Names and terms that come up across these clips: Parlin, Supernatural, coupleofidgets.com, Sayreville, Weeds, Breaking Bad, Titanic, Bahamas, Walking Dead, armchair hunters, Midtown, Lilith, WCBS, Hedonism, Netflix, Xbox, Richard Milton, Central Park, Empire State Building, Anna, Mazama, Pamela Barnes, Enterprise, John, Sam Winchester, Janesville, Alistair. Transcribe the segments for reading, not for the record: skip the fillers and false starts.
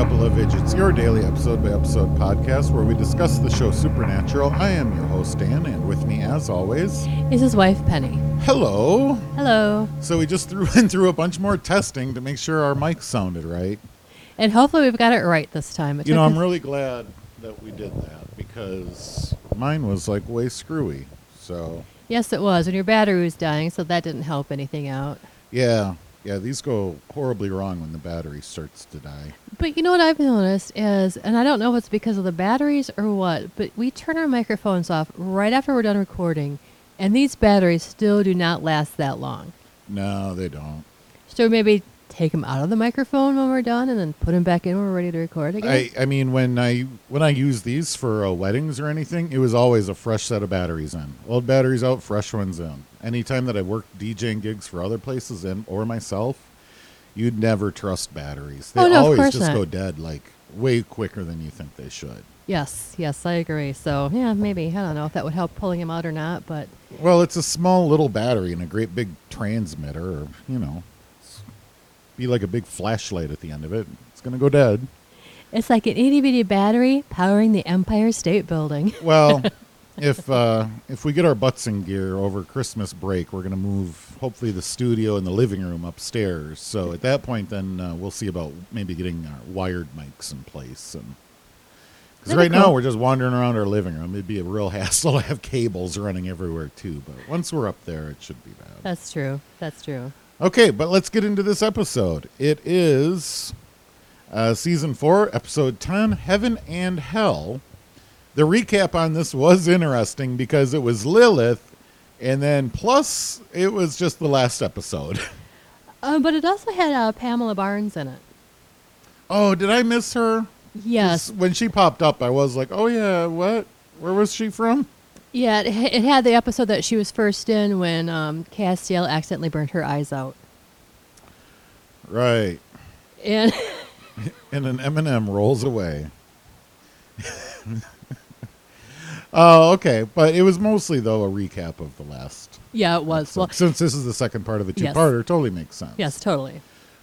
Couple of Idiots, your daily episode-by-episode podcast where we discuss the show Supernatural. I am your host, Dan, and with me, as always, is his wife, Penny. Hello. Hello. So we just went through a bunch more testing to make sure our mic sounded right. And hopefully we've got it right this time. You know, I'm really glad that we did that because mine was, like, way screwy, so... Yes, it was, and your battery was dying, so that didn't help anything out. Yeah. Yeah, these go horribly wrong when the battery starts to die. But you know what I've noticed is, and I don't know if it's because of the batteries or what, but we turn our microphones off right after we're done recording, and these batteries still do not last that long. No, they don't. So maybe take them out of the microphone when we're done and then put them back in when we're ready to record again? I mean, when I use these for weddings or anything, it was always a fresh set of batteries in. Old batteries out, fresh ones in. Anytime that I worked DJing gigs for other places and or myself, you'd never trust batteries. They always just go dead, like, way quicker than you think they should. Yes, I agree. So, yeah, maybe. I don't know if that would help pulling them out or not, but... Well, it's a small little battery and a great big transmitter, or, you know, be like a big flashlight at the end of it. It's going to go dead. It's like an itty-bitty battery powering the Empire State Building. Well... If we get our butts in gear over Christmas break, we're going to move, hopefully, the studio and the living room upstairs. So at that point, then we'll see about maybe getting our wired mics in place. Because right now, we're just wandering around our living room. It'd be a real hassle to have cables running everywhere, too. But once we're up there, it should be bad. That's true. Okay, but let's get into this episode. It is Season 4, Episode 10, Heaven and Hell. The recap on this was interesting because it was Lilith, and then plus it was just the last episode. But it also had Pamela Barnes in it. Oh, did I miss her? Yes. When she popped up, I was like, oh yeah, what? Where was she from? Yeah, it had the episode that she was first in when Castiel accidentally burned her eyes out. Right. And an M&M rolls away. Oh, okay. But it was mostly, though, a recap of the last. Yeah, it was. Well, since this is the second part of a two-parter, yes. Totally makes sense. Yes, totally.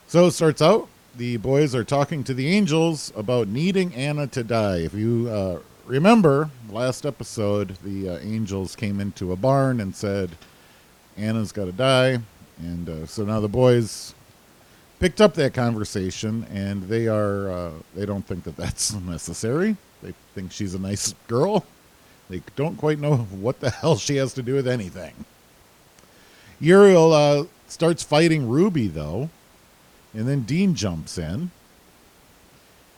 So it starts out, the boys are talking to the angels about needing Anna to die. If you remember, last episode, the angels came into a barn and said, Anna's got to die. And so now the boys picked up that conversation, and they are they don't think that that's necessary. They think she's a nice girl. They don't quite know what the hell she has to do with anything. Uriel starts fighting Ruby, though, and then Dean jumps in.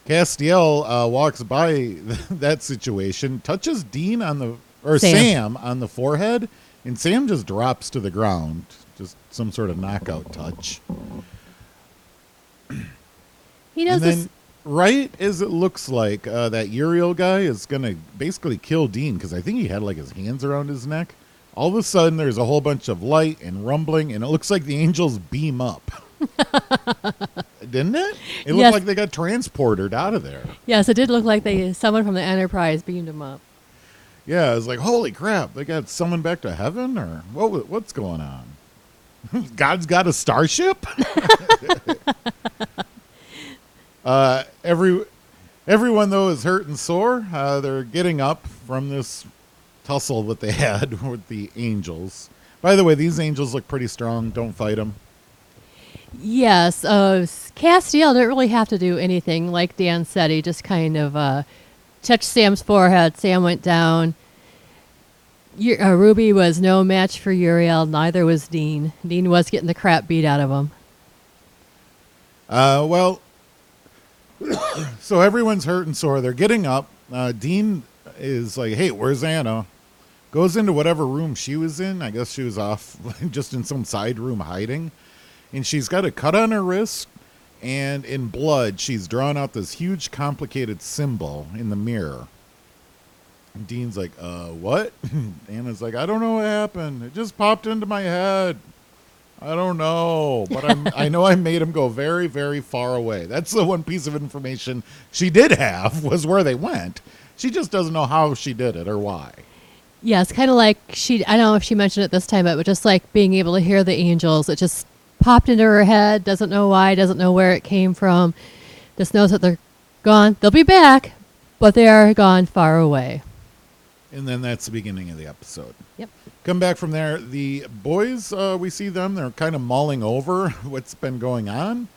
Castiel walks by that situation, touches Dean on the Sam on the forehead, and Sam just drops to the ground, just some sort of knockout touch. He does this. Right as it looks like that Uriel guy is going to basically kill Dean because I think he had like his hands around his neck. All of a sudden, there's a whole bunch of light and rumbling, and it looks like the angels beam up. Didn't it? It looked like they got transported out of there. Yes, it did look like someone from the Enterprise beamed him up. Yeah, it was like, holy crap, they got someone back to heaven? Or what's going on? God's got a starship? Everyone, though, is hurt and sore. They're getting up from this tussle that they had with the angels. By the way, these angels look pretty strong. Don't fight them. Yes. Castiel didn't really have to do anything. Like Dan said, he just kind of touched Sam's forehead. Sam went down. Ruby was no match for Uriel. Neither was Dean. Dean was getting the crap beat out of him. So everyone's hurt and sore. They're getting up. Dean is like, hey, where's Anna? Goes into whatever room she was in. I guess she was off just in some side room hiding. And she's got a cut on her wrist. And in blood, she's drawn out this huge, complicated symbol in the mirror. And Dean's like, what? Anna's like, I don't know what happened. It just popped into my head. I don't know, but I know I made him go very, very far away. That's the one piece of information she did have was where they went. She just doesn't know how she did it or why. Yeah, it's kind of like I don't know if she mentioned it this time, but just like being able to hear the angels. It just popped into her head, doesn't know why, doesn't know where it came from, just knows that they're gone. They'll be back, but they are gone far away. And then that's the beginning of the episode. Yep. Come back from there. The boys, we see them. They're kind of mulling over what's been going on.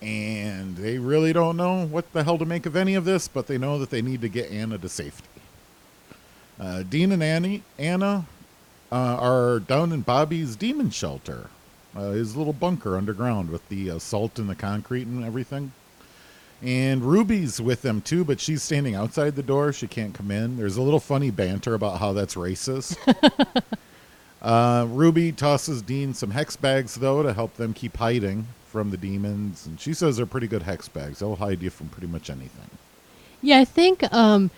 And they really don't know what the hell to make of any of this, but they know that they need to get Anna to safety. Dean and Anna are down in Bobby's demon shelter, his little bunker underground with the salt and the concrete and everything. And Ruby's with them too, but she's standing outside the door. She can't come in. There's a little funny banter about how that's racist. Ruby tosses Dean some hex bags, though, to help them keep hiding from the demons. And she says they're pretty good hex bags. They'll hide you from pretty much anything. Yeah, I think... well,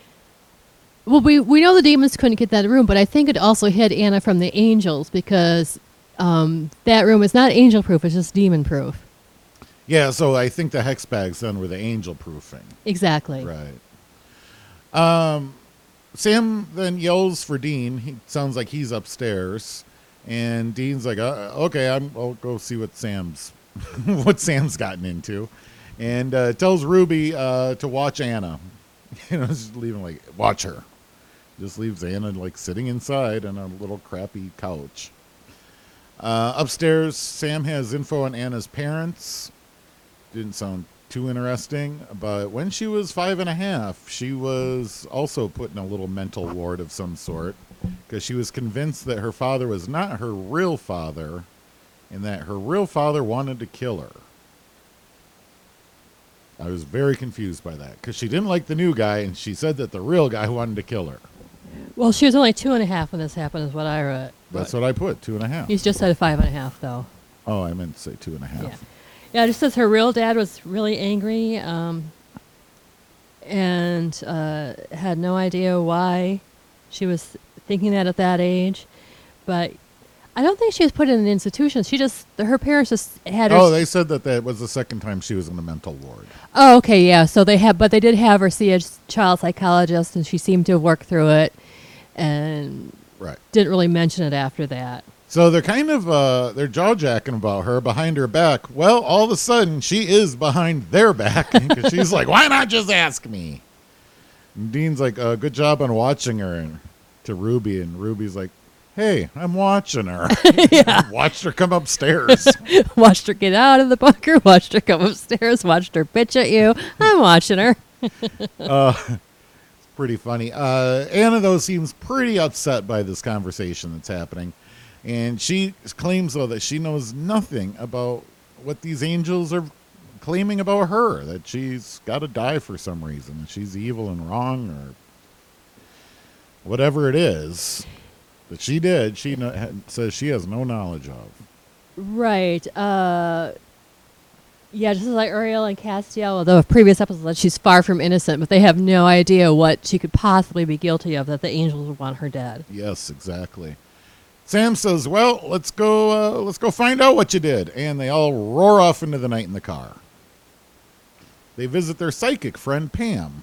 we know the demons couldn't get that room, but I think it also hid Anna from the angels because that room is not angel-proof. It's just demon-proof. Yeah, so I think the hex bags then were the angel-proofing. Exactly. Right. Sam then yells for Dean. He sounds like he's upstairs, and Dean's like, okay, I'll go see what Sam's gotten into, and tells Ruby to watch Anna. You know, just leaving like, watch her. Just leaves Anna like sitting inside on a little crappy couch. Upstairs, Sam has info on Anna's parents. Didn't sound too interesting, but when she was 5.5, she was also put in a little mental ward of some sort because she was convinced that her father was not her real father and that her real father wanted to kill her. I was very confused by that because she didn't like the new guy, and she said that the real guy wanted to kill her. Well, she was only 2.5 when this happened, is what I read. That's what I put, 2.5. You just said 5.5, though. Oh, I meant to say 2.5. Yeah, it just says her real dad was really angry and had no idea why she was thinking that at that age. But I don't think she was put in an institution. She just, her parents just had her. Oh, they said that was the second time she was in the mental ward. Oh, okay, yeah. So they did have her see a child psychologist, and she seemed to have worked through it, and didn't really mention it after that. So they're kind of, they're jaw-jacking about her behind her back. Well, all of a sudden, she is behind their back, because she's like, why not just ask me? And Dean's like, good job on watching her, and to Ruby, and Ruby's like, hey, I'm watching her. Yeah. Watched her come upstairs. Watched her get out of the bunker. Watched her come upstairs. Watched her bitch at you. I'm watching her. It's pretty funny. Anna, though, seems pretty upset by this conversation that's happening. And she claims, though, that she knows nothing about what these angels are claiming about her. That she's got to die for some reason. She's evil and wrong or whatever it is. But she did. She says she has no knowledge of. Right. Yeah, just like Uriel and Castiel, although in previous episodes she's far from innocent, but they have no idea what she could possibly be guilty of, that the angels would want her dead. Yes, exactly. Sam says, well, let's go find out what you did. And they all roar off into the night in the car. They visit their psychic friend, Pam.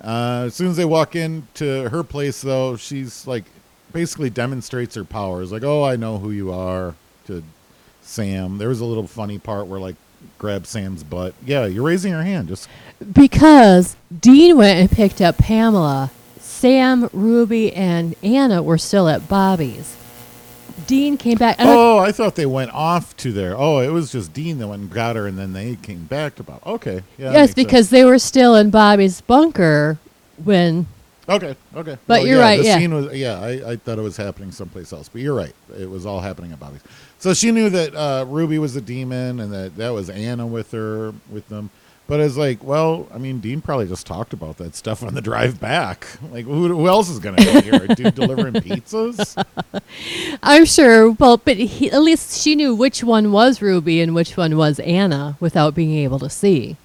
As soon as they walk into her place, though, she's like basically demonstrates her powers. Like, oh, I know who you are, to Sam. There was a little funny part where, like, grab Sam's butt. Yeah, you're raising your hand. Just because Dean went and picked up Pamela, Sam, Ruby, and Anna were still at Bobby's. Dean came back. Oh, I thought they went off to there. Oh, it was just Dean that went and got her, and then they came back to Bob. Okay. Yeah, yes, because they were still in Bobby's bunker when... Okay. But you're right, yeah. Scene was, I thought it was happening someplace else, but you're right. It was all happening at Bobby's. So she knew that Ruby was a demon, and that was Anna with them. But it's like, well, I mean, Dean probably just talked about that stuff on the drive back. Like, who else is going to be here? A dude delivering pizzas? I'm sure. Well, but at least she knew which one was Ruby and which one was Anna without being able to see.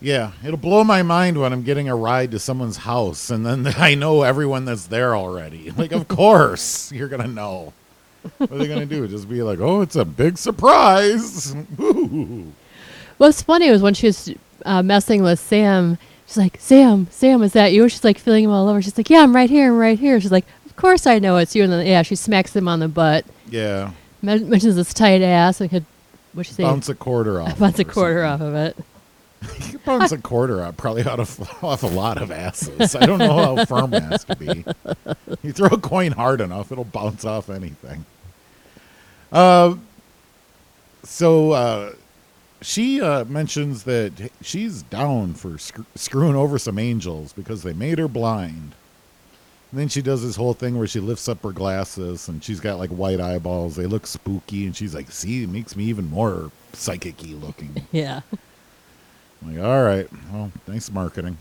Yeah, it'll blow my mind when I'm getting a ride to someone's house and then I know everyone that's there already. Like, of course, you're going to know. What are they going to do? Just be like, oh, it's a big surprise. Ooh. What's funny was when she was messing with Sam, she's like, Sam, is that you? She's like feeling him all over. She's like, yeah, I'm right here. She's like, of course I know it's you. And then, yeah, she smacks him on the butt. Yeah. Mentions his tight ass and could Which you bounce a quarter off. Bounce a quarter off of it. You could bounce a quarter off, probably off a lot of asses. I don't know how firm ass to be. You throw a coin hard enough, it'll bounce off anything. She mentions that she's down for screwing over some angels because they made her blind. And then she does this whole thing where she lifts up her glasses and she's got like white eyeballs. They look spooky. And she's like, see, it makes me even more psychic-y looking. Yeah. I'm like, all right. Well, thanks, marketing.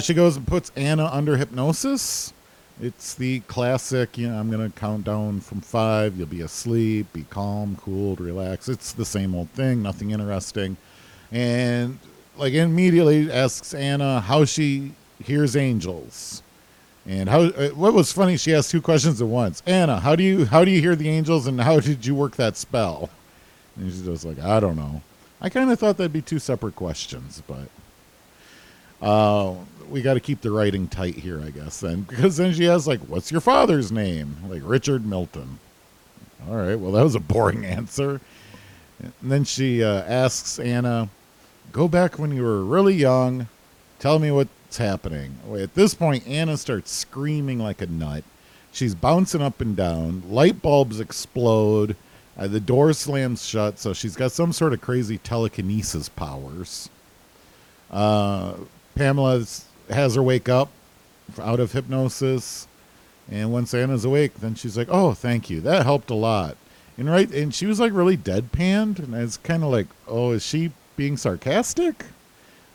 She goes and puts Anna under hypnosis. It's the classic, you know, I'm going to count down from 5. You'll be asleep, be calm, cool, relaxed. It's the same old thing. Nothing interesting. And like immediately asks Anna how she hears angels. And how, what was funny, she asked two questions at once. Anna, how do you hear the angels and how did you work that spell? And she's just like, I don't know. I kind of thought that'd be two separate questions, but we got to keep the writing tight here, I guess, then, because then she has like, what's your father's name? Like Richard Milton. All right, well, that was a boring answer. And then she asks Anna, go back when you were really young. Tell me what's happening. At this point, Anna starts screaming like a nut. She's bouncing up and down. Light bulbs explode. The door slams shut, so she's got some sort of crazy telekinesis powers. Pamela has her wake up out of hypnosis, and once Anna's awake, then she's like, oh, thank you. That helped a lot. And she was like really deadpanned, and it's kind of like, oh, is she being sarcastic?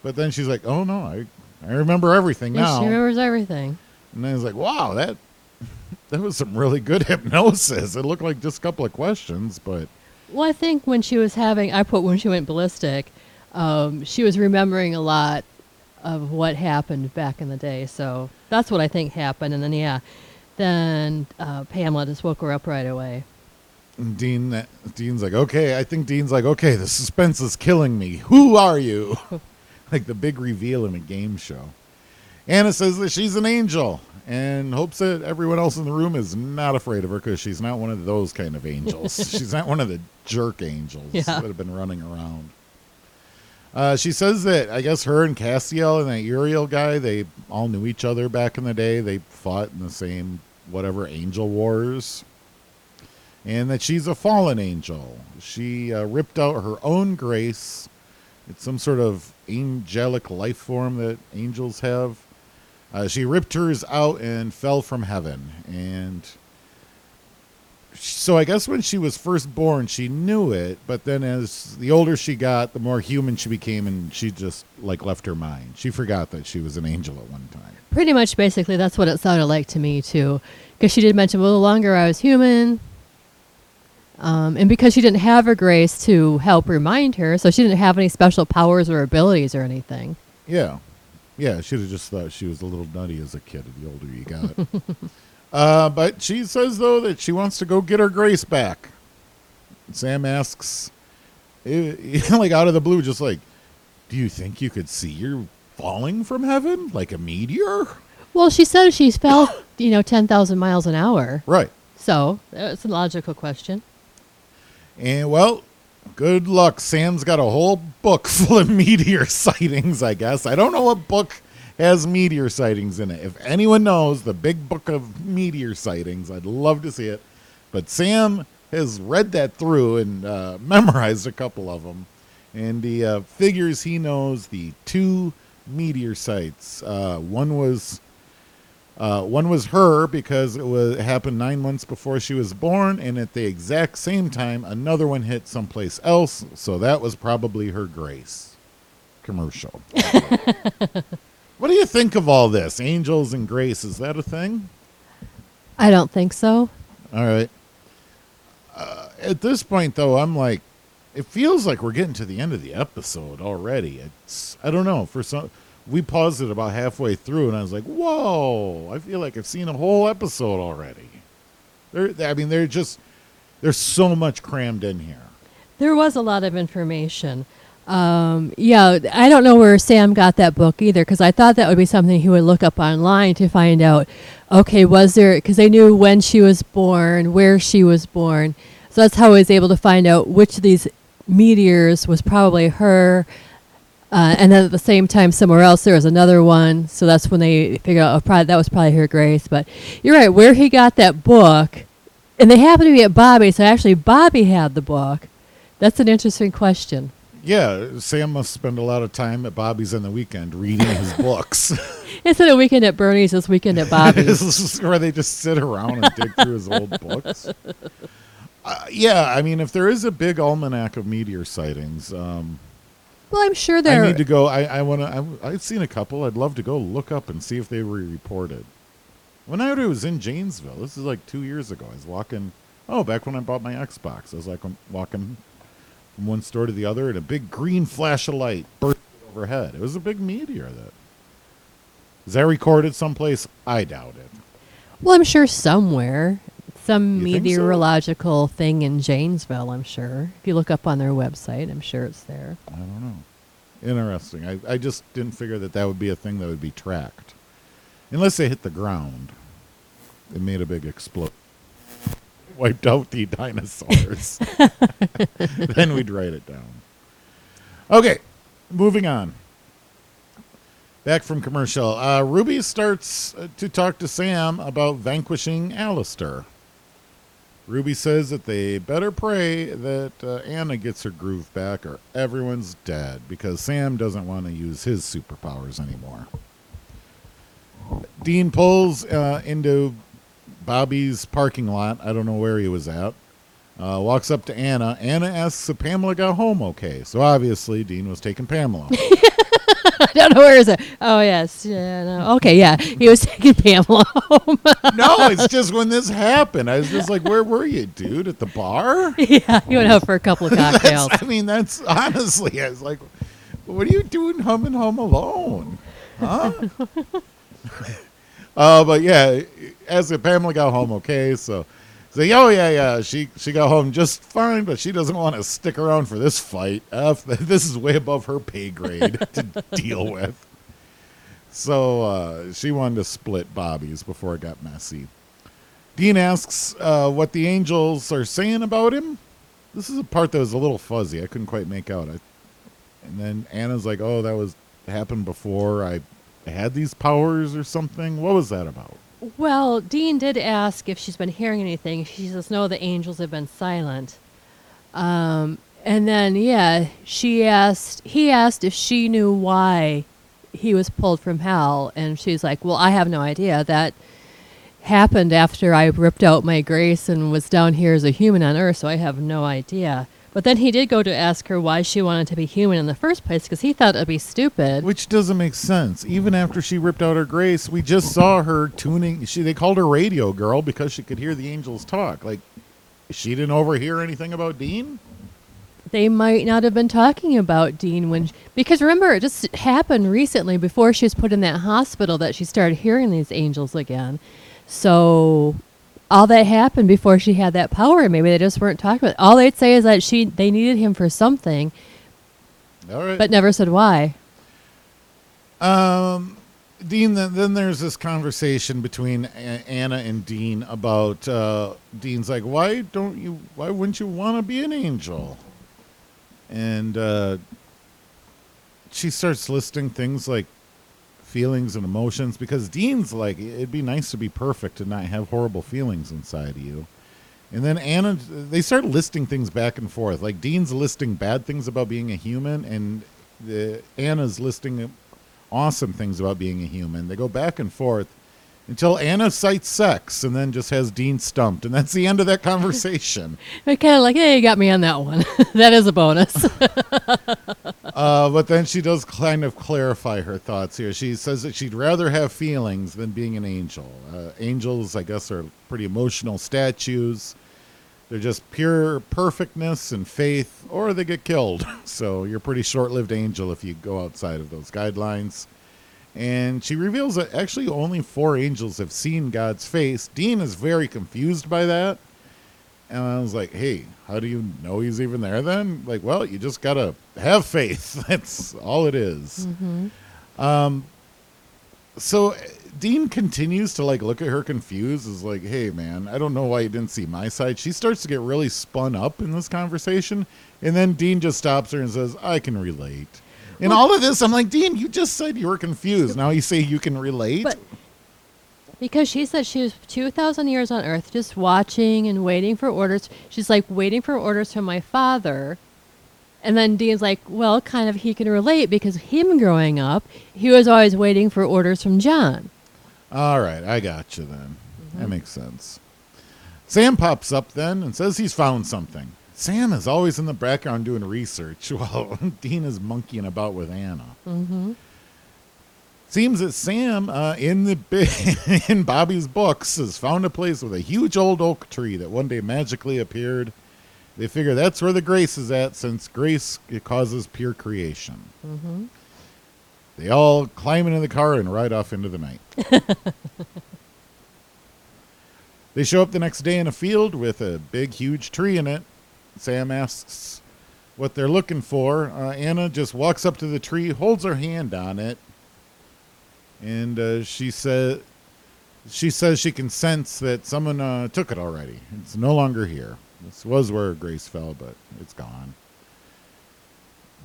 But then she's like, oh, no, I remember everything now. She remembers everything. And I was like, wow, that was some really good hypnosis. It looked like just a couple of questions, but. Well, I think when she was having, I put when she went ballistic, she was remembering a lot of what happened back in the day. So that's what I think happened. And then, Pamela just woke her up right away. And Dean's like, okay, the suspense is killing me. Who are you? Like the big reveal in a game show. Anna says that she's an angel and hopes that everyone else in the room is not afraid of her because she's not one of those kind of angels. She's not one of the jerk angels that have been running around. She says that, I guess, her and Castiel and that Uriel guy, they all knew each other back in the day. They fought in the same whatever angel wars. And that she's a fallen angel. She ripped out her own grace. It's some sort of angelic life form that angels have. She ripped hers out and fell from heaven. And so I guess when she was first born, she knew it. But then as the older she got, the more human she became. And she just like left her mind. She forgot that she was an angel at one time. Pretty much basically that's what it sounded like to me too. Because she did mention, well, the longer I was human. And because she didn't have her grace to help remind her, so she didn't have any special powers or abilities or anything. Yeah. Yeah, she'd have just thought she was a little nutty as a kid the older you got. But she says, though, that she wants to go get her grace back. Sam asks, like out of the blue, just like, do you think you could see you're falling from heaven like a meteor? Well, she said she fell, 10,000 miles an hour. Right. So it's a logical question. And, well, good luck. Sam's got a whole book full of meteor sightings, I guess. I don't know what book has meteor sightings in it. If anyone knows the big book of meteor sightings, I'd love to see it. But Sam has read that through and memorized a couple of them. And he figures he knows the 2 meteor sites. One was her because it happened 9 months before she was born, and at the exact same time, another one hit someplace else, so that was probably her grace. Commercial. What do you think of all this? Angels and grace, is that a thing? I don't think so. All right. At this point, though, I'm like, it feels like we're getting to the end of the episode already. I don't know, for some... We paused it about halfway through, and I was like, whoa, I feel like I've seen a whole episode already. There's so much crammed in here. There was a lot of information. I don't know where Sam got that book either, because I thought that would be something he would look up online to find out, okay, was there, because they knew when she was born, where she was born. So that's how I was able to find out which of these meteors was probably her. And then at the same time, somewhere else, there was another one. So that's when they figured out, oh, probably, that was probably her Grace. But you're right, where he got that book, and they happened to be at Bobby's, so actually Bobby had the book. That's an interesting question. Yeah, Sam must spend a lot of time at Bobby's on the weekend reading his books. Instead of weekend at Bernie's, this weekend at Bobby's. This is where they just sit around and dig through his old books. Yeah, I mean, if there is a big almanac of meteor sightings, well, I'm sure there. I need to go. I've seen a couple. I'd love to go look up and see if they were reported. When I was in Janesville, this is like 2 years ago. I was walking. Oh, back when I bought my Xbox, I was like walking from one store to the other, and a big green flash of light burst overhead. It was a big meteor. Is that recorded someplace? I doubt it. Well, I'm sure somewhere. Some you meteorological so? Thing in Janesville, I'm sure. If you look up on their website, I'm sure it's there. I don't know. Interesting. I just didn't figure that would be a thing that would be tracked. Unless they hit the ground. It made a big explosion. Wiped out the dinosaurs. Then we'd write it down. Okay, moving on. Back from commercial. Ruby starts to talk to Sam about vanquishing Alistair. Ruby says that they better pray that Anna gets her groove back or everyone's dead, because Sam doesn't want to use his superpowers anymore. Dean pulls into Bobby's parking lot. I don't know where he was at. Walks up to Anna. Anna asks if Pamela got home okay. So obviously Dean was taking Pamela. I don't know where is it. Oh, yes. Yeah, no. Okay, yeah. He was taking Pamela home. No, it's just when this happened. I was just like, where were you, dude? At the bar? Yeah, you went out for a couple of cocktails. That's honestly, I was like, what are you doing humming Home Alone? Huh? But yeah, as if Pamela got home okay, so say, oh yeah, she got home just fine, but she doesn't want to stick around for this fight. This is way above her pay grade to deal with. So she wanted to split Bobby's before it got messy. Dean asks what the angels are saying about him. This is a part that was a little fuzzy. I couldn't quite make out. And then Anna's like, oh, that was happened before I had these powers or something. What was that about? Well, Dean did ask if she's been hearing anything. She says, no, the angels have been silent. And then, yeah, he asked if she knew why he was pulled from hell. And she's like, well, I have no idea. That happened after I ripped out my grace and was down here as a human on Earth, so I have no idea. But then he did go to ask her why she wanted to be human in the first place, because he thought it would be stupid. Which doesn't make sense. Even after she ripped out her grace, we just saw her tuning. They called her Radio Girl because she could hear the angels talk. Like, she didn't overhear anything about Dean? They might not have been talking about Dean because remember, it just happened recently before she was put in that hospital that she started hearing these angels again. So all that happened before she had that power. Maybe they just weren't talking about it. All they'd say is that they needed him for something. All right. But never said why. Dean, then there's this conversation between Anna and Dean about, Dean's like, why wouldn't you want to be an angel? And she starts listing things like feelings and emotions, because Dean's like, it'd be nice to be perfect and not have horrible feelings inside of you. And then Anna, they start listing things back and forth. Like, Dean's listing bad things about being a human, and Anna's listing awesome things about being a human. They go back and forth until Anna cites sex and then just has Dean stumped, and that's the end of that conversation. They're kind of like, hey, you got me on that one. That is a bonus. But then she does kind of clarify her thoughts here. She says that she'd rather have feelings than being an angel. Angels, I guess, are pretty emotional statues. They're just pure perfectness and faith, or they get killed. So you're a pretty short-lived angel if you go outside of those guidelines. And she reveals that actually only 4 angels have seen God's face. Dean is very confused by that. And I was like, hey, how do you know he's even there then? Like, well, you just got to have faith. That's all it is. Mm-hmm. So Dean continues to, like, look at her confused. Is like, hey, man, I don't know why you didn't see my side. She starts to get really spun up in this conversation. And then Dean just stops her and says, I can relate. And well, all of this, I'm like, Dean, you just said you were confused. Now you say you can relate? But because she said she was 2,000 years on Earth just watching and waiting for orders. She's like, waiting for orders from my father. And then Dean's like, well, kind of he can relate because him growing up, he was always waiting for orders from John. All right, I got you then. Mm-hmm. That makes sense. Sam pops up then and says he's found something. Sam is always in the background doing research while Dean is monkeying about with Anna. Mm-hmm. Seems that Sam in Bobby's books has found a place with a huge old oak tree that one day magically appeared. They figure that's where the grace is at, since grace it causes pure creation. Mm-hmm. They all climb into the car and ride off into the night. They show up the next day in a field with a big, huge tree in it. Sam asks what they're looking for. Anna just walks up to the tree, holds her hand on it, and she says she can sense that someone took it already. It's no longer here. This was where grace fell, but it's gone.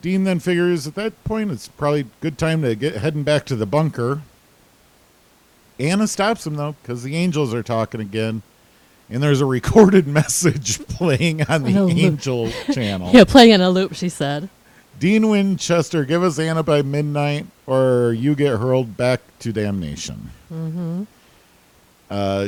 Dean then figures at that point it's probably a good time to get heading back to the bunker. Anna stops him, though, because the angels are talking again. And there's a recorded message playing on the angel channel. Yeah, playing in a loop, she said. Dean Winchester, give us Anna by midnight or you get hurled back to damnation. Mm-hmm.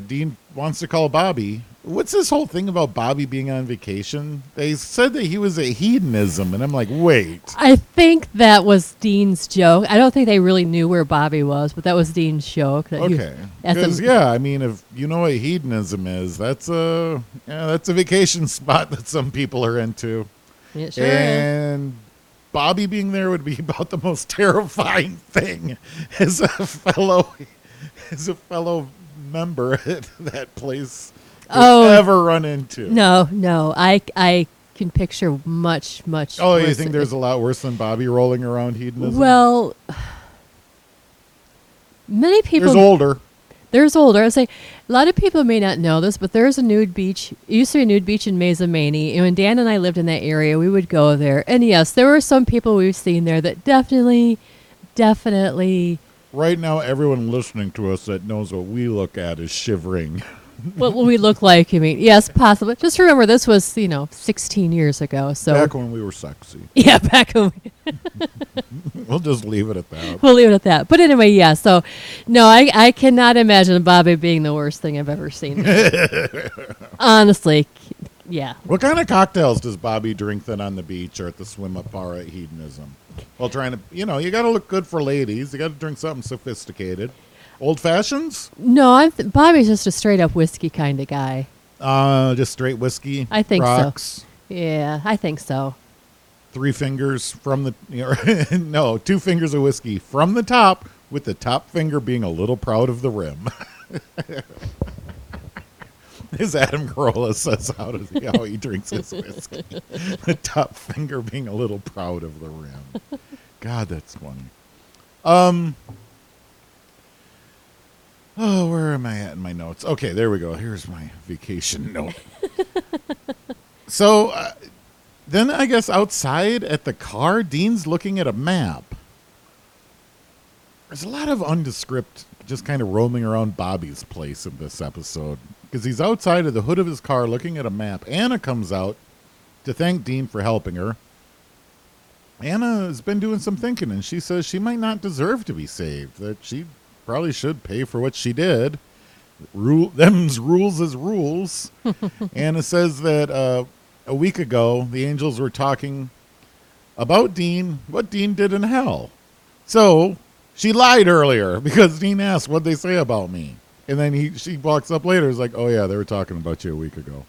Dean wants to call Bobby. What's this whole thing about Bobby being on vacation? They said that he was at Hedonism, and I'm like, wait. I think that was Dean's joke. I don't think they really knew where Bobby was, but that was Dean's joke. That okay. Yeah, I mean, if you know what Hedonism is, that's a vacation spot that some people are into. It sure is. Bobby being there would be about the most terrifying thing as a fellow member at that place ever run into. No, I can picture much. Oh, you think there's a lot worse than Bobby rolling around Hedonism? Well, many people. There's older. I say a lot of people may not know this, but there's a nude beach. It used to be a nude beach in Mazama, and when Dan and I lived in that area, we would go there. And yes, there were some people we've seen there that definitely. Right now, everyone listening to us that knows what we look at is shivering. What will we look like, you mean? Yes, possibly. Just remember, this was, 16 years ago. So back when we were sexy. Yeah, back when We'll just leave it at that. We'll leave it at that. But anyway, yeah. So, no, I cannot imagine Bobby being the worst thing I've ever seen. Honestly, yeah. What kind of cocktails does Bobby drink then on the beach or at the swim-up bar at Hedonism? While trying to, you got to look good for ladies. You got to drink something sophisticated. Old fashions? No, Bobby's just a straight up whiskey kind of guy. Just straight whiskey. I think rocks. So. Yeah, I think so. 3 fingers from the 2 fingers of whiskey from the top, with the top finger being a little proud of the rim. As Adam Carolla says, how he drinks his whiskey, the top finger being a little proud of the rim. God, that's funny. Oh, where am I at in my notes? Okay, there we go. Here's my vacation note. So then I guess outside at the car, Dean's looking at a map. There's a lot of undescript just kind of roaming around Bobby's place in this episode because he's outside of the hood of his car looking at a map. Anna comes out to thank Dean for helping her. Anna has been doing some thinking, and she says she might not deserve to be saved, that she probably should pay for what she did. Them's rules is rules. Anna says that a week ago, the angels were talking about Dean, what Dean did in hell. So she lied earlier because Dean asked what they say about me. And then she walks up later. Is like, oh, yeah, they were talking about you a week ago.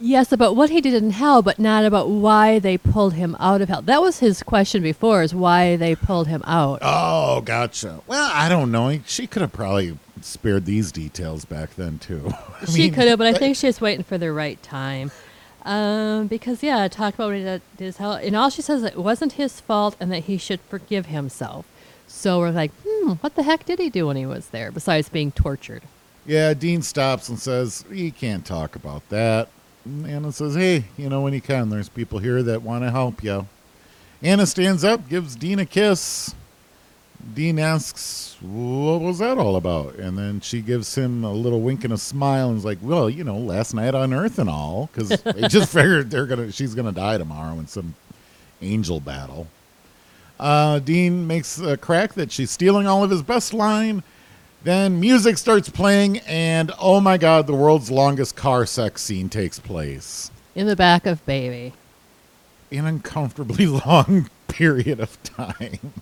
Yes, about what he did in hell, but not about why they pulled him out of hell. That was his question before, is why they pulled him out. Oh, gotcha. Well, I don't know. She could have probably spared these details back then, too. She could have, but I think she's waiting for the right time. Because, yeah, talk about what he did in hell. And all she says, it wasn't his fault and that he should forgive himself. So we're like, what the heck did he do when he was there besides being tortured? Yeah, Dean stops and says, he can't talk about that. And Anna says, hey, you know, when you come, there's people here that want to help you. Anna stands up, gives Dean a kiss. Dean asks, what was that all about? And then she gives him a little wink and a smile and is like, well, you know, last night on Earth and all, because they just figured she's going to die tomorrow in some angel battle. Dean makes a crack that she's stealing all of his best line. Then music starts playing, and oh my God, the world's longest car sex scene takes place. In the back of Baby. An uncomfortably long period of time.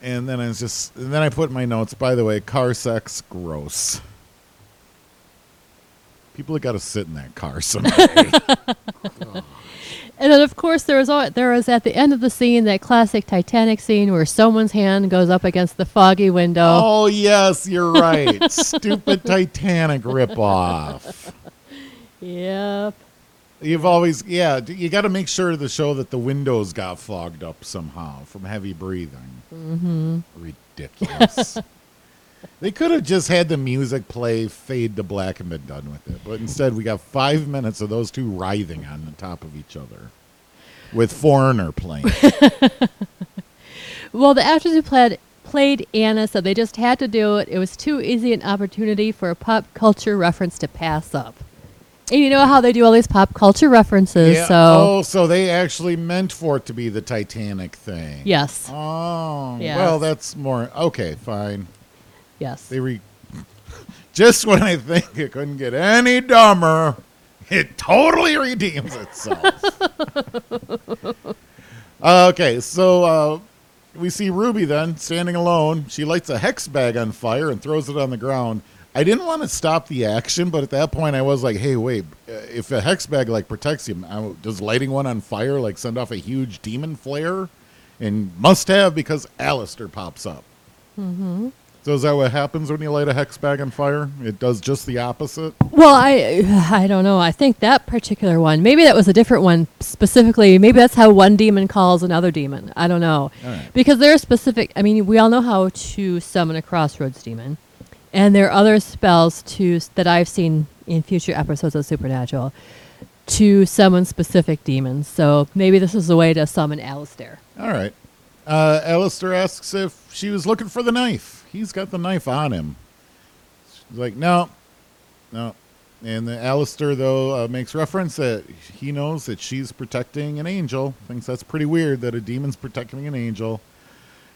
And then I put in my notes, by the way, car sex, gross. People have got to sit in that car someday. Oh. And then, of course, there was at the end of the scene, that classic Titanic scene where someone's hand goes up against the foggy window. Oh, yes, you're right. Stupid Titanic ripoff. Yep. You got to make sure to show that the windows got fogged up somehow from heavy breathing. Mm-hmm. Ridiculous. They could have just had the music play, fade to black, and been done with it. But instead, we got 5 minutes of those two writhing on the top of each other with Foreigner playing. Well, the actors who played Anna said they just had to do it. It was too easy an opportunity for a pop culture reference to pass up. And you know how they do all these pop culture references. Yeah. So they actually meant for it to be the Titanic thing. Yes. Oh, yes. Well, that's more. Okay, fine. Yes. They just when I think it couldn't get any dumber, it totally redeems itself. Okay, so we see Ruby then standing alone. She lights a hex bag on fire and throws it on the ground. I didn't want to stop the action, but at that point I was like, hey, wait, if a hex bag like protects him, does lighting one on fire like send off a huge demon flare? And must have, because Alistair pops up. Mm-hmm. So is that what happens when you light a hex bag on fire? It does just the opposite? Well, I don't know. I think that particular one, maybe that was a different one specifically. Maybe that's how one demon calls another demon. I don't know. Right. Because there are specific, I mean, we all know how to summon a crossroads demon. And there are other spells that I've seen in future episodes of Supernatural to summon specific demons. So maybe this is a way to summon Alistair. All right. Alistair asks if she was looking for the knife. He's got the knife on him. She's like, no. And the Alistair, though, makes reference that he knows that she's protecting an angel. Thinks that's pretty weird that a demon's protecting an angel.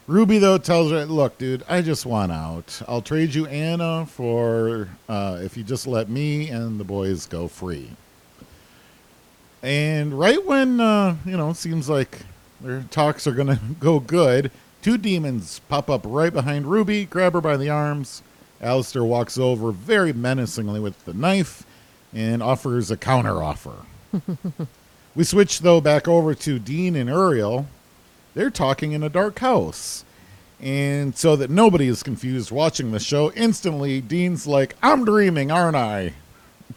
Ruby, though, tells her, look, dude, I just want out. I'll trade you Anna for if you just let me and the boys go free. And right when, it seems like their talks are going to go good, two demons pop up right behind Ruby, grab her by the arms. Alistair walks over very menacingly with the knife and offers a counteroffer. We switch, though, back over to Dean and Uriel. They're talking in a dark house. And so that nobody is confused watching the show, instantly Dean's like, I'm dreaming, aren't I?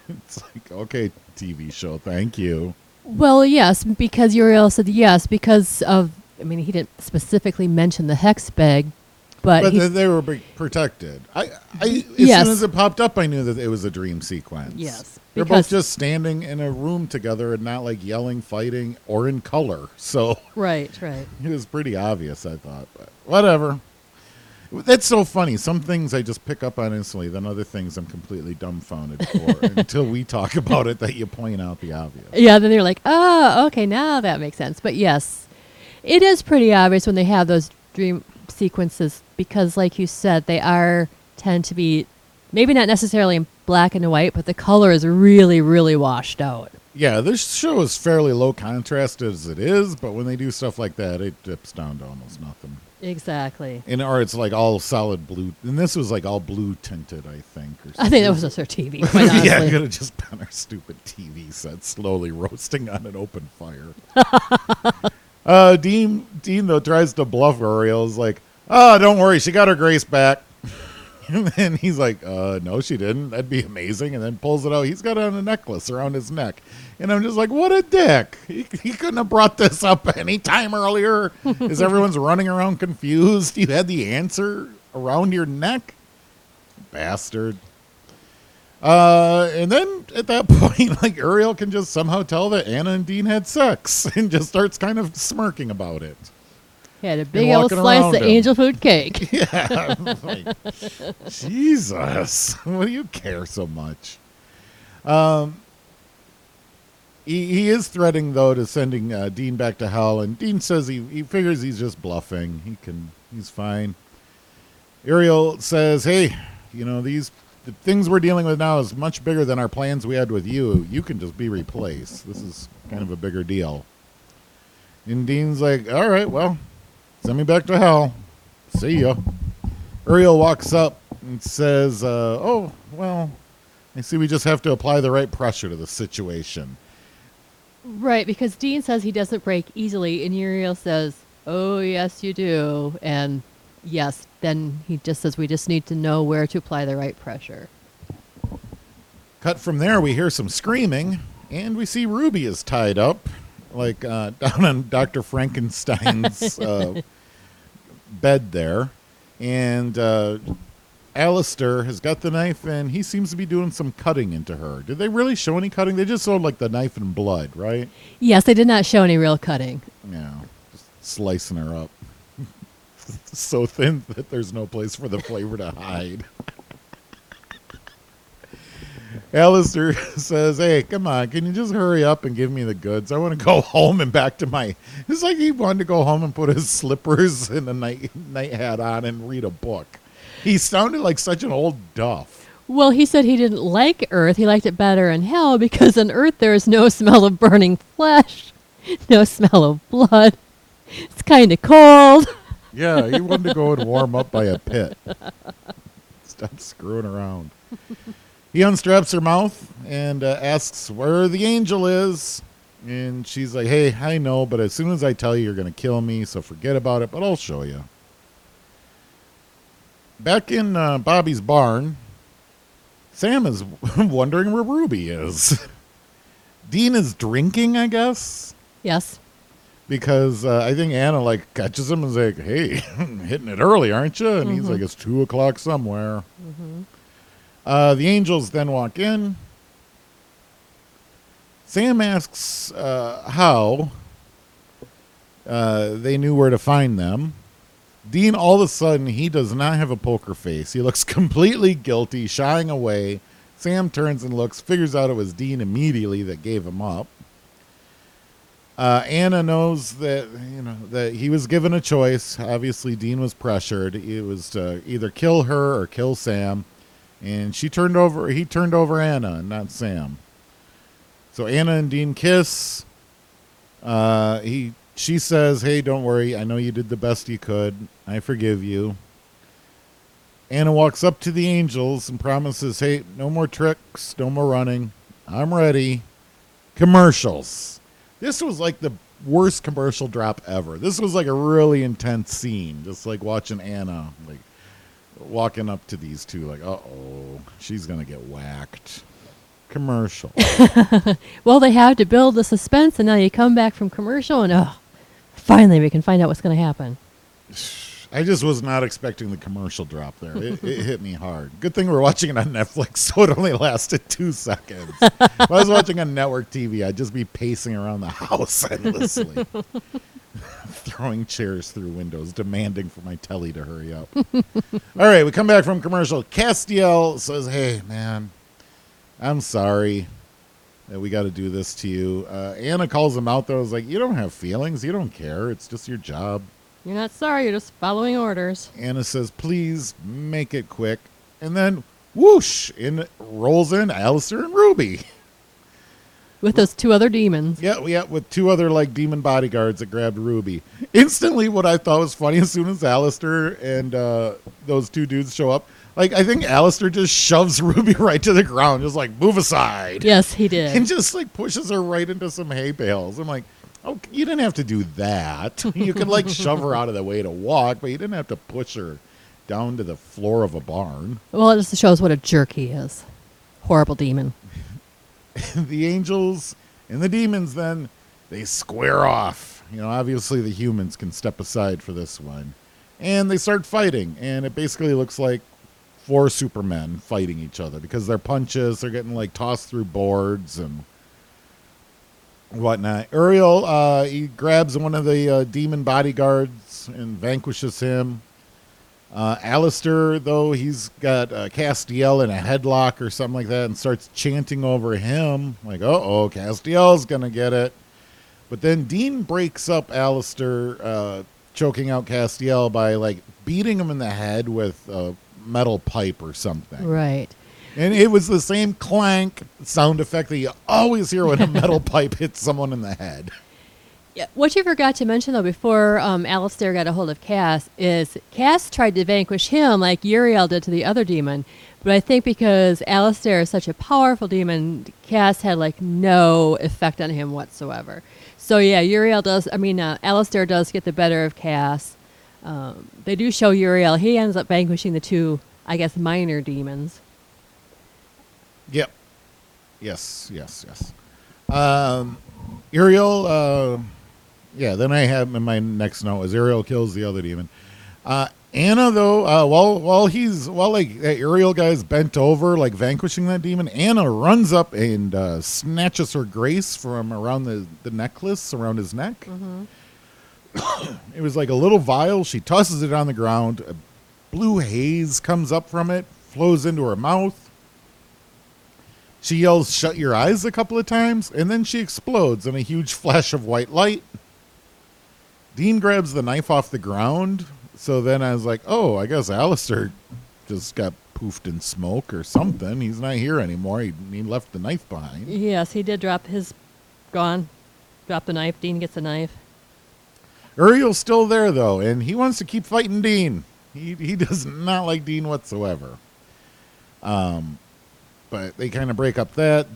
It's like, okay, TV show, thank you. Well, yes, because Uriel said yes, because of, I mean, he didn't specifically mention the hex bag, but they were protected. As soon as it popped up, I knew that it was a dream sequence. Yes. They're both just standing in a room together and not like yelling, fighting, or in color. So right. It was pretty obvious, I thought, but whatever. That's so funny. Some things I just pick up on instantly, then other things I'm completely dumbfounded for until we talk about it, that you point out the obvious. Yeah, then you're like, oh, okay, now that makes sense. But yes, it is pretty obvious when they have those dream sequences because, like you said, they tend to be maybe not necessarily in black and white, but the color is really, really washed out. Yeah, this show is fairly low contrast as it is, but when they do stuff like that, it dips down to almost nothing. Exactly. Or it's like all solid blue. And this was like all blue tinted, I think. Or I think that was just our TV. Yeah, it could have just been our stupid TV set slowly roasting on an open fire. Dean, though, tries to bluff Uriel. Is like, oh, don't worry. She got her grace back. And then he's like, no, she didn't. That'd be amazing. And then pulls it out. He's got it on a necklace around his neck. And I'm just like, what a dick. He couldn't have brought this up any time earlier. Is everyone's running around confused? You had the answer around your neck? Bastard. And then at that point, like, Uriel can just somehow tell that Anna and Dean had sex and just starts kind of smirking about it. He had a big old slice of angel food cake. Yeah. Like, Jesus. What do you care so much? He is threatening, though, to sending Dean back to hell. And Dean says he figures he's just bluffing. He's fine. Uriel says, hey, you know, the things we're dealing with now is much bigger than our plans we had with you. You can just be replaced. This is kind of a bigger deal. And Dean's like, all right, well, send me back to hell. See ya. Uriel walks up and says, oh, well, I see we just have to apply the right pressure to the situation. Right, because Dean says he doesn't break easily, and Uriel says, oh, yes, you do. And yes, then he just says we just need to know where to apply the right pressure. Cut from there, we hear some screaming, and we see Ruby is tied up, like down on Dr. Frankenstein's bed there. And Alistair has got the knife, and he seems to be doing some cutting into her. Did they really show any cutting? They just showed, like, the knife and blood, right? Yes, they did not show any real cutting. Yeah, just slicing her up. So thin that there's no place for the flavor to hide. Alistair says, hey, come on, can you just hurry up and give me the goods? I want to go home and back to my... It's like he wanted to go home and put his slippers and a night hat on and read a book. He sounded like such an old duff. Well, he said he didn't like Earth. He liked it better in hell because on Earth there is no smell of burning flesh, no smell of blood. It's kind of cold. Yeah, he wanted to go and warm up by a pit. Stop screwing around. He unstraps her mouth and asks where the angel is. And she's like, hey, I know, but as soon as I tell you, you're going to kill me, so forget about it, but I'll show you. Back in Bobby's barn, Sam is wondering where Ruby is. Dean is drinking, I guess? Yes. Because I think Anna, like, catches him and is like, hey, hitting it early, aren't you? And he's like, it's 2 o'clock somewhere. Mm-hmm. The angels then walk in. Sam asks how they knew where to find them. Dean, all of a sudden, he does not have a poker face. He looks completely guilty, shying away. Sam turns and looks, figures out it was Dean immediately that gave him up. Anna knows that, you know, that he was given a choice. Obviously, Dean was pressured. It was to either kill her or kill Sam. And he turned over Anna, not Sam. So Anna and Dean kiss. She says, hey, don't worry. I know you did the best you could. I forgive you. Anna walks up to the angels and promises, hey, no more tricks, no more running. I'm ready. Commercials. This was like the worst commercial drop ever. This was like a really intense scene, just like watching Anna like walking up to these two, like, uh-oh, she's going to get whacked. Commercial. Well, they have to build the suspense, and now you come back from commercial, and finally we can find out what's going to happen. I just was not expecting the commercial drop there. It hit me hard. Good thing we're watching it on Netflix, so it only lasted 2 seconds. If I was watching on network TV, I'd just be pacing around the house endlessly, throwing chairs through windows, demanding for my telly to hurry up. All right, we come back from commercial. Castiel says, hey, man, I'm sorry that we got to do this to you. Anna calls him out, though. I was like, you don't have feelings. You don't care. It's just your job. You're not sorry, you're just following orders. Anna says, please make it quick. And then, whoosh, in rolls in Alistair and Ruby. With those two other demons. Yeah, with two other, like, demon bodyguards that grabbed Ruby. Instantly, what I thought was funny, as soon as Alistair and those two dudes show up, like, I think Alistair just shoves Ruby right to the ground, just like, move aside. Yes, he did. And just, like, pushes her right into some hay bales. I'm like, oh, you didn't have to do that. You could, like, shove her out of the way to walk, but you didn't have to push her down to the floor of a barn. Well, it just shows what a jerk he is. Horrible demon. The angels and the demons, then, they square off. You know, obviously the humans can step aside for this one. And they start fighting, and it basically looks like four supermen fighting each other because their punches are getting, like, tossed through boards and whatnot. Uriel, he grabs one of the demon bodyguards and vanquishes him. Alistair, though, he's got Castiel in a headlock or something like that and starts chanting over him. Like, uh-oh, Castiel's going to get it. But then Dean breaks up Alistair, choking out Castiel by, like, beating him in the head with a metal pipe or something. Right. And it was the same clank sound effect that you always hear when a metal pipe hits someone in the head. Yeah, what you forgot to mention, though, before Alistair got a hold of Cass, is Cass tried to vanquish him like Uriel did to the other demon. But I think because Alistair is such a powerful demon, Cass had, like, no effect on him whatsoever. So, yeah, Alistair does get the better of Cass. They do show Uriel. He ends up vanquishing the two, I guess, minor demons. Yep. Yes. Uriel, then I have in my next note is Uriel kills the other demon. Anna, though, while that Uriel guy's bent over, like, vanquishing that demon, Anna runs up and snatches her grace from around the necklace around his neck. Mm-hmm. It was like a little vial. She tosses it on the ground. A blue haze comes up from it, flows into her mouth. She yells, "Shut your eyes," a couple of times, and then she explodes in a huge flash of white light. Dean grabs the knife off the ground, so then I was like, oh, I guess Alistair just got poofed in smoke or something. He's not here anymore. He left the knife behind. Yes, he did drop his... Gone. Drop the knife. Dean gets the knife. Uriel's still there, though, and he wants to keep fighting Dean. He does not like Dean whatsoever. But they kind of break up that.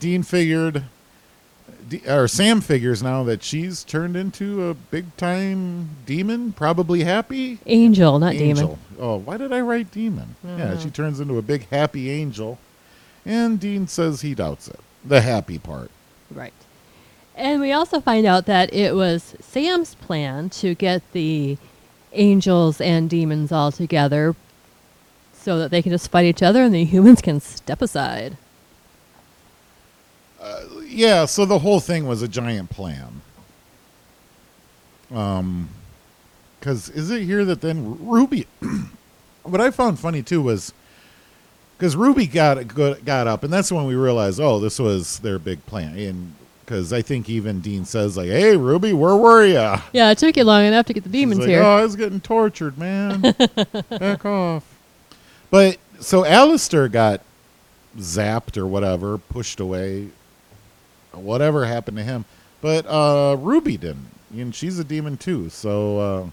Sam figures now that she's turned into a big-time demon, probably happy. Angel, not angel. Demon. Oh, why did I write demon? Mm-hmm. Yeah, she turns into a big, happy angel. And Dean says he doubts it. The happy part. Right. And we also find out that it was Sam's plan to get the angels and demons all together so that they can just fight each other and the humans can step aside. Yeah, so the whole thing was a giant plan. Because is it here that then Ruby... What I found funny, too, was... Because Ruby got up, and that's when we realized, oh, this was their big plan. And because I think even Dean says, like, hey, Ruby, where were you? Yeah, it took you long enough to get the demons here. Oh, I was getting tortured, man. Back off. But, so Alistair got zapped or whatever, pushed away, whatever happened to him. But Ruby didn't, and she's a demon too, so...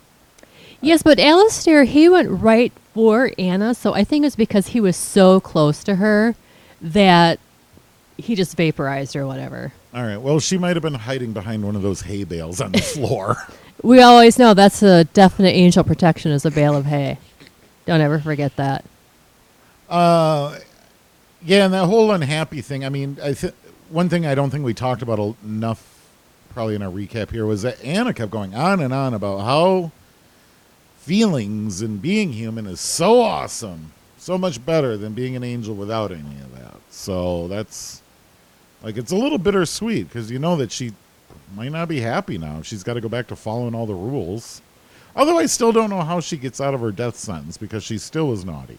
Yes, but Alistair, he went right for Anna, so I think it's because he was so close to her that he just vaporized her or whatever. All right, well, she might have been hiding behind one of those hay bales on the floor. We always know that's a definite angel protection is a bale of hay. Don't ever forget that. Yeah, and that whole unhappy thing. I mean, one thing I don't think we talked about enough, probably in our recap here, was that Anna kept going on and on about how feelings and being human is so awesome, so much better than being an angel without any of that. So that's like, it's a little bittersweet because you know that she might not be happy now. She's got to go back to following all the rules. Although I still don't know how she gets out of her death sentence because she still was naughty.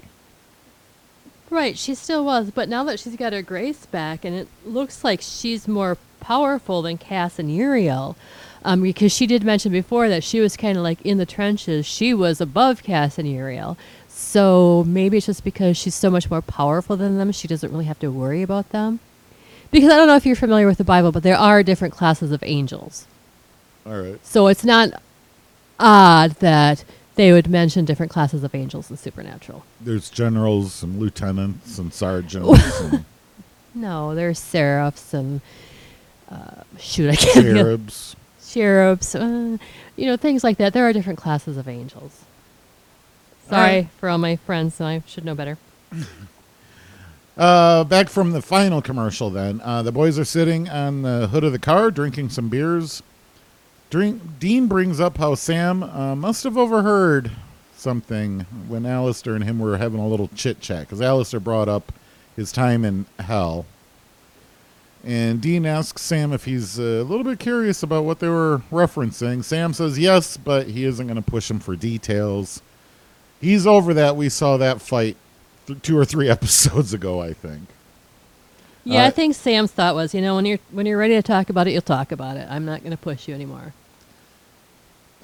Right, she still was, but now that she's got her grace back, and it looks like she's more powerful than Cass and Uriel, because she did mention before that she was kind of like in the trenches. She was above Cass and Uriel, so maybe it's just because she's so much more powerful than them, she doesn't really have to worry about them. Because I don't know if you're familiar with the Bible, but there are different classes of angels. All right. So it's not odd that they would mention different classes of angels in Supernatural. There's generals and lieutenants and sergeants. And no, there's seraphs and cherubs. Cherubs, things like that. There are different classes of angels. Sorry for all my friends, so I should know better. Back from the final commercial then. The boys are sitting on the hood of the car drinking some beers. Dean brings up how Sam must have overheard something when Alistair and him were having a little chit-chat, because Alistair brought up his time in hell. And Dean asks Sam if he's a little bit curious about what they were referencing. Sam says yes, but he isn't going to push him for details. He's over that. We saw that fight 2 or 3 episodes ago, I think. Yeah, I think Sam's thought was, you know, when you're ready to talk about it, you'll talk about it. I'm not going to push you anymore.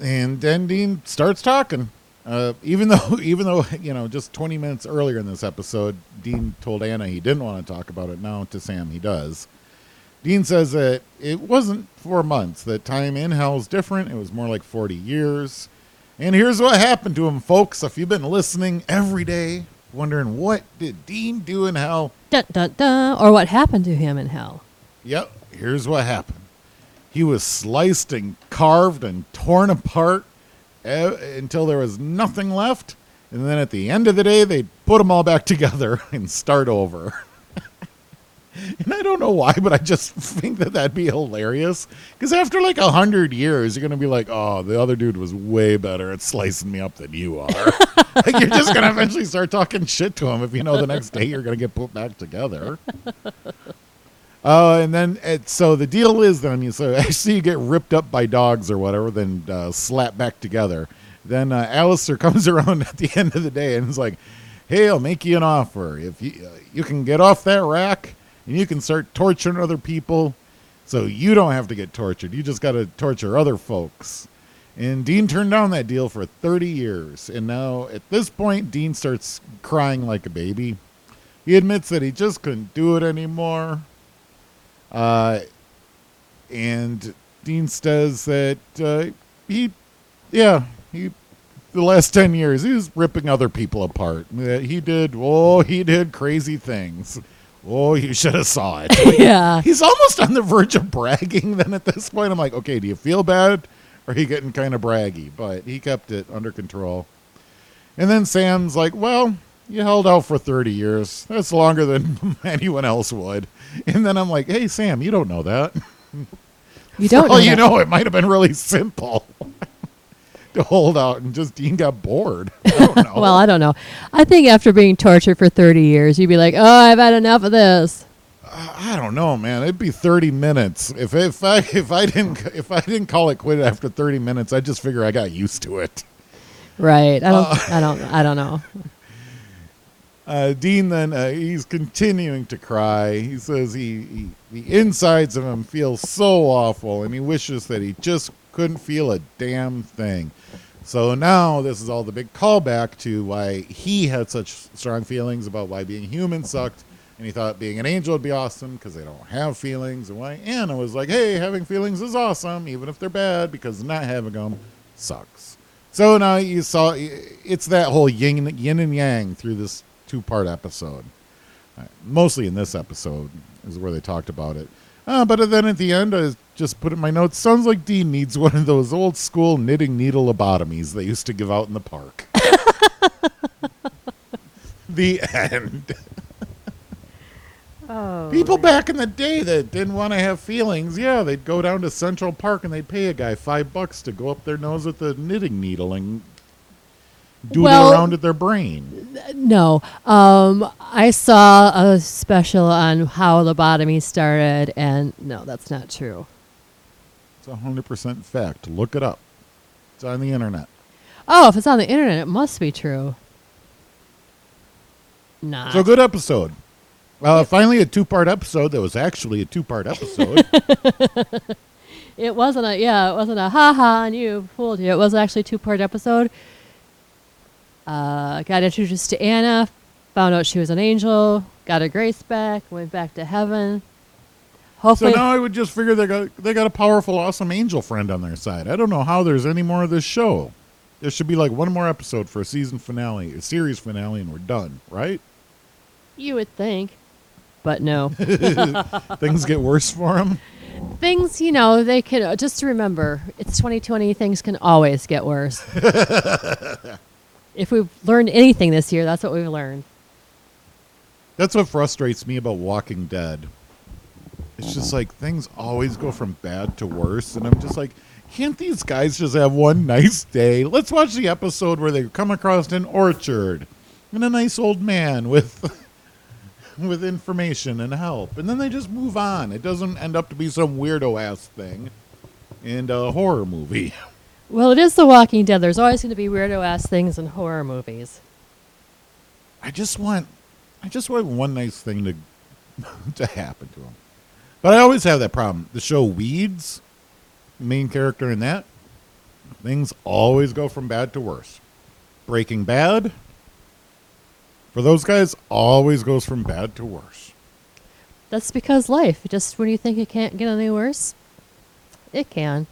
And then Dean starts talking. Even though you know, just 20 minutes earlier in this episode, Dean told Anna he didn't want to talk about it. Now to Sam, he does. Dean says that it wasn't 4 months. That time in hell is different. It was more like 40 years. And here's what happened to him, folks. If you've been listening every day, wondering what did Dean do in hell? Dun, dun, dun. Or what happened to him in hell? Yep, here's what happened. He was sliced and carved and torn apart until there was nothing left. And then at the end of the day, they put them all back together and start over. And I don't know why, but I just think that that'd be hilarious. Because after like 100 years, you're going to be like, oh, the other dude was way better at slicing me up than you are. Like, you're just going to eventually start talking shit to him if you know the next day you're going to get put back together. So the deal is then, you get ripped up by dogs or whatever, then slapped back together. Then Alistair comes around at the end of the day and is like, hey, I'll make you an offer. If you can get off that rack, and you can start torturing other people, so you don't have to get tortured. You just got to torture other folks. And Dean turned down that deal for 30 years. And now, at this point, Dean starts crying like a baby. He admits that he just couldn't do it anymore. And Dean says that the last 10 years, he was ripping other people apart. He did crazy things. Oh, you should have saw it. Yeah. He's almost on the verge of bragging then at this point. I'm like, okay, do you feel bad? Or are you getting kind of braggy? But he kept it under control. And then Sam's like, well, you held out for 30 years. That's longer than anyone else would. And then I'm like, hey, Sam, you don't know that. You don't know. You know, it might have been really simple to hold out, and just Dean got bored. I don't know. Well, I don't know. I think after being tortured for 30 years, you'd be like, oh, I've had enough of this. I don't know, man. It'd be 30 minutes. If I didn't call it quit after 30 minutes, I just figure I got used to it. Right. I don't know. Dean then he's continuing to cry. He says the insides of him feel so awful, and he wishes that he just couldn't feel a damn thing. So now this is all the big callback to why he had such strong feelings about why being human sucked, and he thought being an angel would be awesome because they don't have feelings, and why Anna was like, hey, having feelings is awesome even if they're bad because not having them sucks. So now you saw it's that whole yin and yang through this two-part episode. Mostly in this episode is where they talked about it. But then at the end, I just put in my notes, sounds like Dean needs one of those old school knitting needle lobotomies they used to give out in the park. The end. Oh, people back in the day that didn't want to have feelings, yeah, they'd go down to Central Park and they'd pay a guy $5 to go up their nose with a knitting needle and doodle around at their brain. No. I saw a special on how lobotomy started, and no, that's not true. It's 100% fact. Look it up. It's on the internet. Oh, if it's on the internet, it must be true. Nah. So, good episode. Well, finally a two-part episode that was actually a two-part episode. It wasn't a ha-ha and you fooled you. It was actually a two-part episode. Got introduced to Anna, found out she was an angel, got her grace back, went back to heaven. Hopefully, so now I would just figure they got a powerful, awesome angel friend on their side. I don't know how there's any more of this show. There should be like one more episode for a season finale, a series finale, and we're done, right? You would think, but no. Things get worse for them? Things, you know, they can, just remember, it's 2020, things can always get worse. if we've learned anything this year, that's what we've learned. That's what frustrates me about Walking Dead. It's just like things always go from bad to worse. And I'm just like, can't these guys just have one nice day? Let's watch the episode where they come across an orchard and a nice old man with information and help. And then they just move on. It doesn't end up to be some weirdo-ass thing and a horror movie. Well, it is The Walking Dead. There's always going to be weirdo-ass things in horror movies. I just want one nice thing to happen to them. But I always have that problem. The show Weeds, main character in that, things always go from bad to worse. Breaking Bad, for those guys, always goes from bad to worse. That's because life. Just when you think it can't get any worse, it can.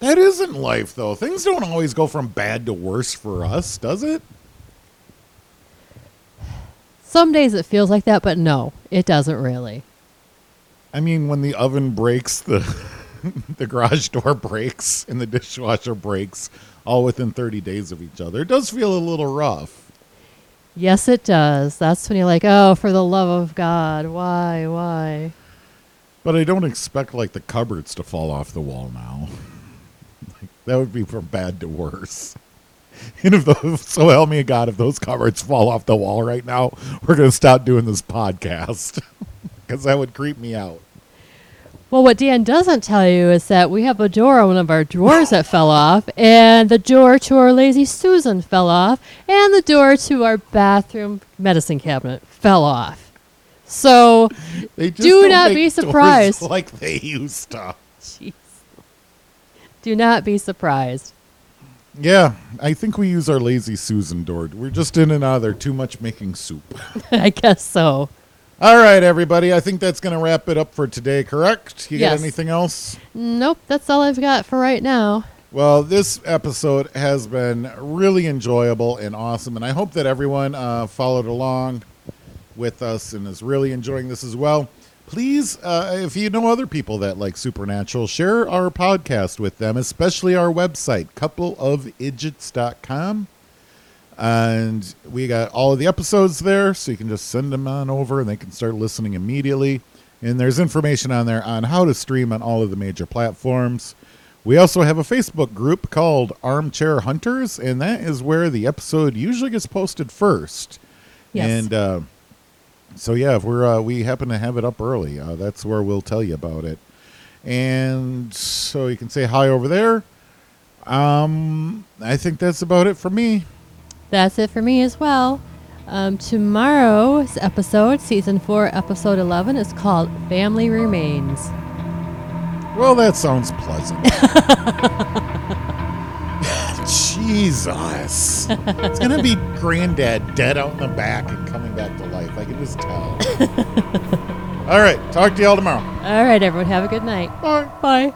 That isn't life, though. Things don't always go from bad to worse for us, does it? Some days it feels like that, but no, it doesn't really. I mean, when the oven breaks, the garage door breaks, and the dishwasher breaks, all within 30 days of each other, it does feel a little rough. Yes, it does. That's when you're like, oh, for the love of God, why? But I don't expect, like, the cupboards to fall off the wall now. That would be from bad to worse. And if those, so help me God, if those cupboards fall off the wall right now, we're going to stop doing this podcast because that would creep me out. Well, what Dan doesn't tell you is that we have a door on one of our drawers that fell off, and the door to our Lazy Susan fell off, and the door to our bathroom medicine cabinet fell off. So do not be surprised. Like they used to. Jeez. Do not be surprised. Yeah, I think we use our Lazy Susan door. We're just in and out of there too much making soup. I guess so. All right, everybody. I think that's going to wrap it up for today, correct? You got anything else? Nope, that's all I've got for right now. Well, this episode has been really enjoyable and awesome, and I hope that everyone followed along with us and is really enjoying this as well. Please, if you know other people that like Supernatural, share our podcast with them, especially our website, coupleofidgets.com. And we got all of the episodes there, so you can just send them on over and they can start listening immediately. And there's information on there on how to stream on all of the major platforms. We also have a Facebook group called Armchair Hunters, and that is where the episode usually gets posted first. Yes. And, so yeah, if we happen to have it up early, that's where we'll tell you about it. And so you can say hi over there. I think that's about it for me. That's it for me as well. Tomorrow's episode, season 4, episode 11, is called Family Remains. Well, that sounds pleasant. Jesus. It's going to be Granddad dead out in the back and coming back to life. I can just tell. All right. Talk to y'all tomorrow. All right, everyone. Have a good night. Bye. Bye.